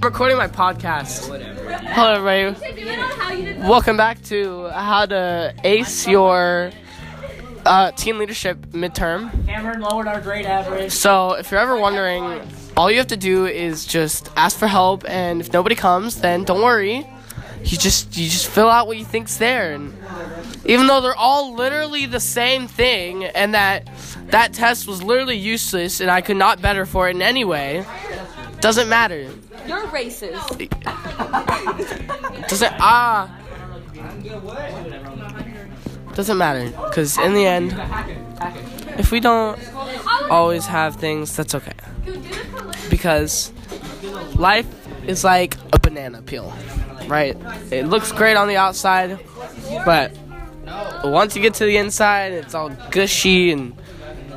Recording my podcast. Yeah, whatever. Hello, everybody. Welcome back to How to Ace Your Teen Leadership Midterm. Cameron lowered our grade average. So, if you're ever wondering, all you have to do is just ask for help, and if nobody comes, then don't worry. You just fill out what you think's there, and even though they're all literally the same thing, and that test was literally useless, and I could not better for it in any way. Doesn't matter. You're racist. Doesn't matter, because in the end, if we don't always have things, that's okay. Because life is like a banana peel, right? It looks great on the outside, but once you get to the inside, it's all gushy and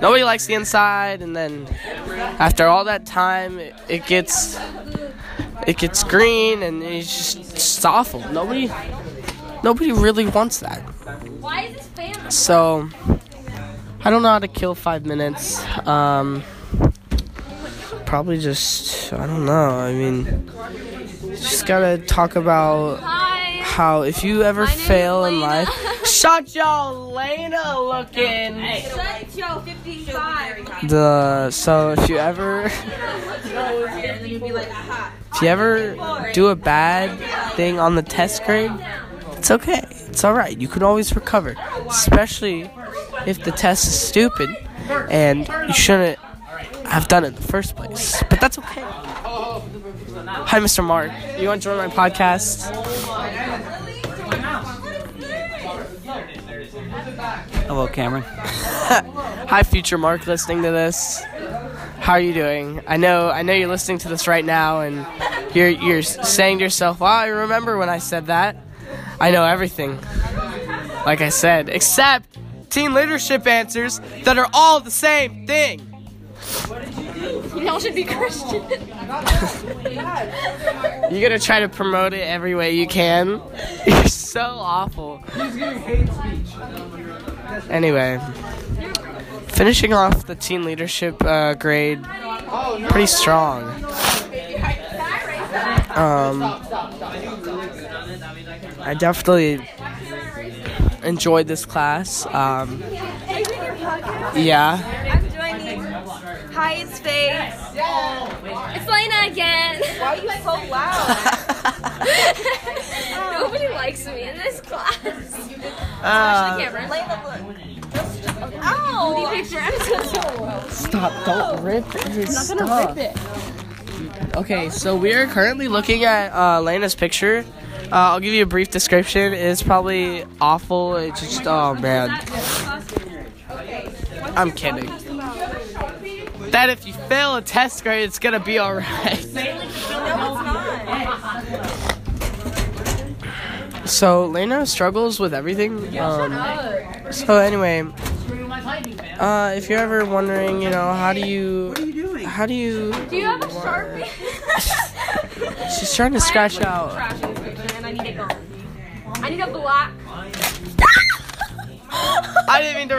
nobody likes the inside, and then after all that time, it gets green, and it's just awful. Nobody really wants that. So, I don't know how to kill 5 minutes. Probably just, I don't know, I mean, just gotta talk about how if you ever fail in life... Shut y'all, Lena looking! Hey. Shut y'all, 55! So if you ever... if you ever do a bad thing on the test grade, it's okay. It's alright. You can always recover. Especially if the test is stupid and you shouldn't have done it in the first place. But that's okay. Hi, Mr. Mark. You want to join my podcast? Hello, Cameron. Hi, future Mark listening to this. How are you doing? I know you're listening to this right now, and you're saying to yourself, "Wow, I remember when I said that. I know everything." Like I said, except teen leadership answers that are all the same thing. Y'all should be Christian. You're gonna try to promote it every way you can. You're so awful. Anyway, finishing off the teen leadership grade pretty strong. I definitely enjoyed this class. Yeah. Hi, it's Faith. It's Lena again. Why are you so loud? Nobody likes me in this class. Watch the camera. Lena, look. Ow! Picture. Stop, don't rip your stuff. I'm not going to rip it. Okay, so we are currently looking at Lena's picture. I'll give you a brief description. It's probably awful. It's just, oh, man. I'm kidding. That if you fail a test grade, it's gonna be alright. No, it's not. So, Lena struggles with everything. So, anyway, if you're ever wondering, how do you... Do you have a Sharpie? She's trying to scratch out... I need it gone. I need a block. I didn't mean to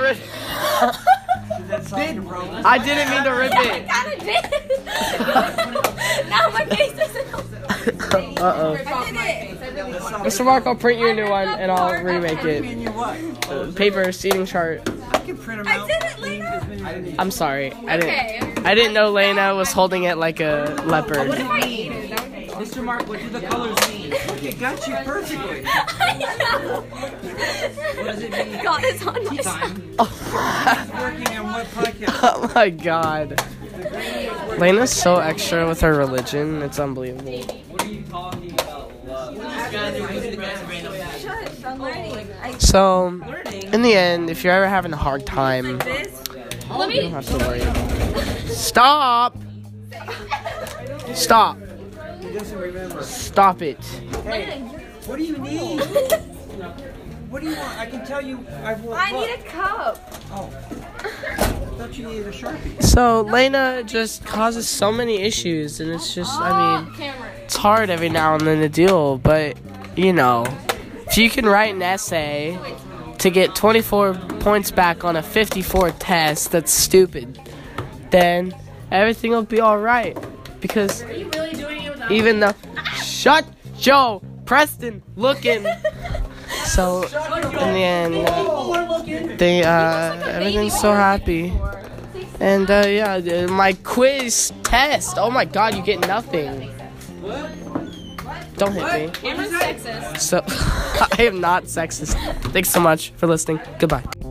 I didn't mean to rip it. I kind of did. Now my face isn't open. Uh-oh. Mr. Mark, I'll print you a new one, and I'll remake it. Paper, seating chart. I can print them out. I did it, Lena. I'm sorry. I didn't know Lena was holding it like a leopard. What if I eat it? Mr. Mark, what do the colors mean? It got you perfectly. I know. What does it mean? God is on my side. Working on what podcast? Oh my God. Lena's so extra with her religion. It's unbelievable. What are you talking about? Love. So, in the end, if you're ever having a hard time, you don't have to worry about it. Stop. Stop it. Hey, what do you need? What do you want? I can tell you I need a cup. Oh. I thought you needed a Sharpie. So, Lena just causes so many issues, and it's just, it's hard every now and then to deal, but, if you can write an essay to get 24 points back on a 54 test that's stupid, then everything will be alright. Because are you really doing it without even though shut Joe Preston looking. So in the end they everything's so happy. And yeah, my quiz test. Oh my god, you get nothing. Don't hit me. So I am not sexist. Thanks so much for listening. Goodbye.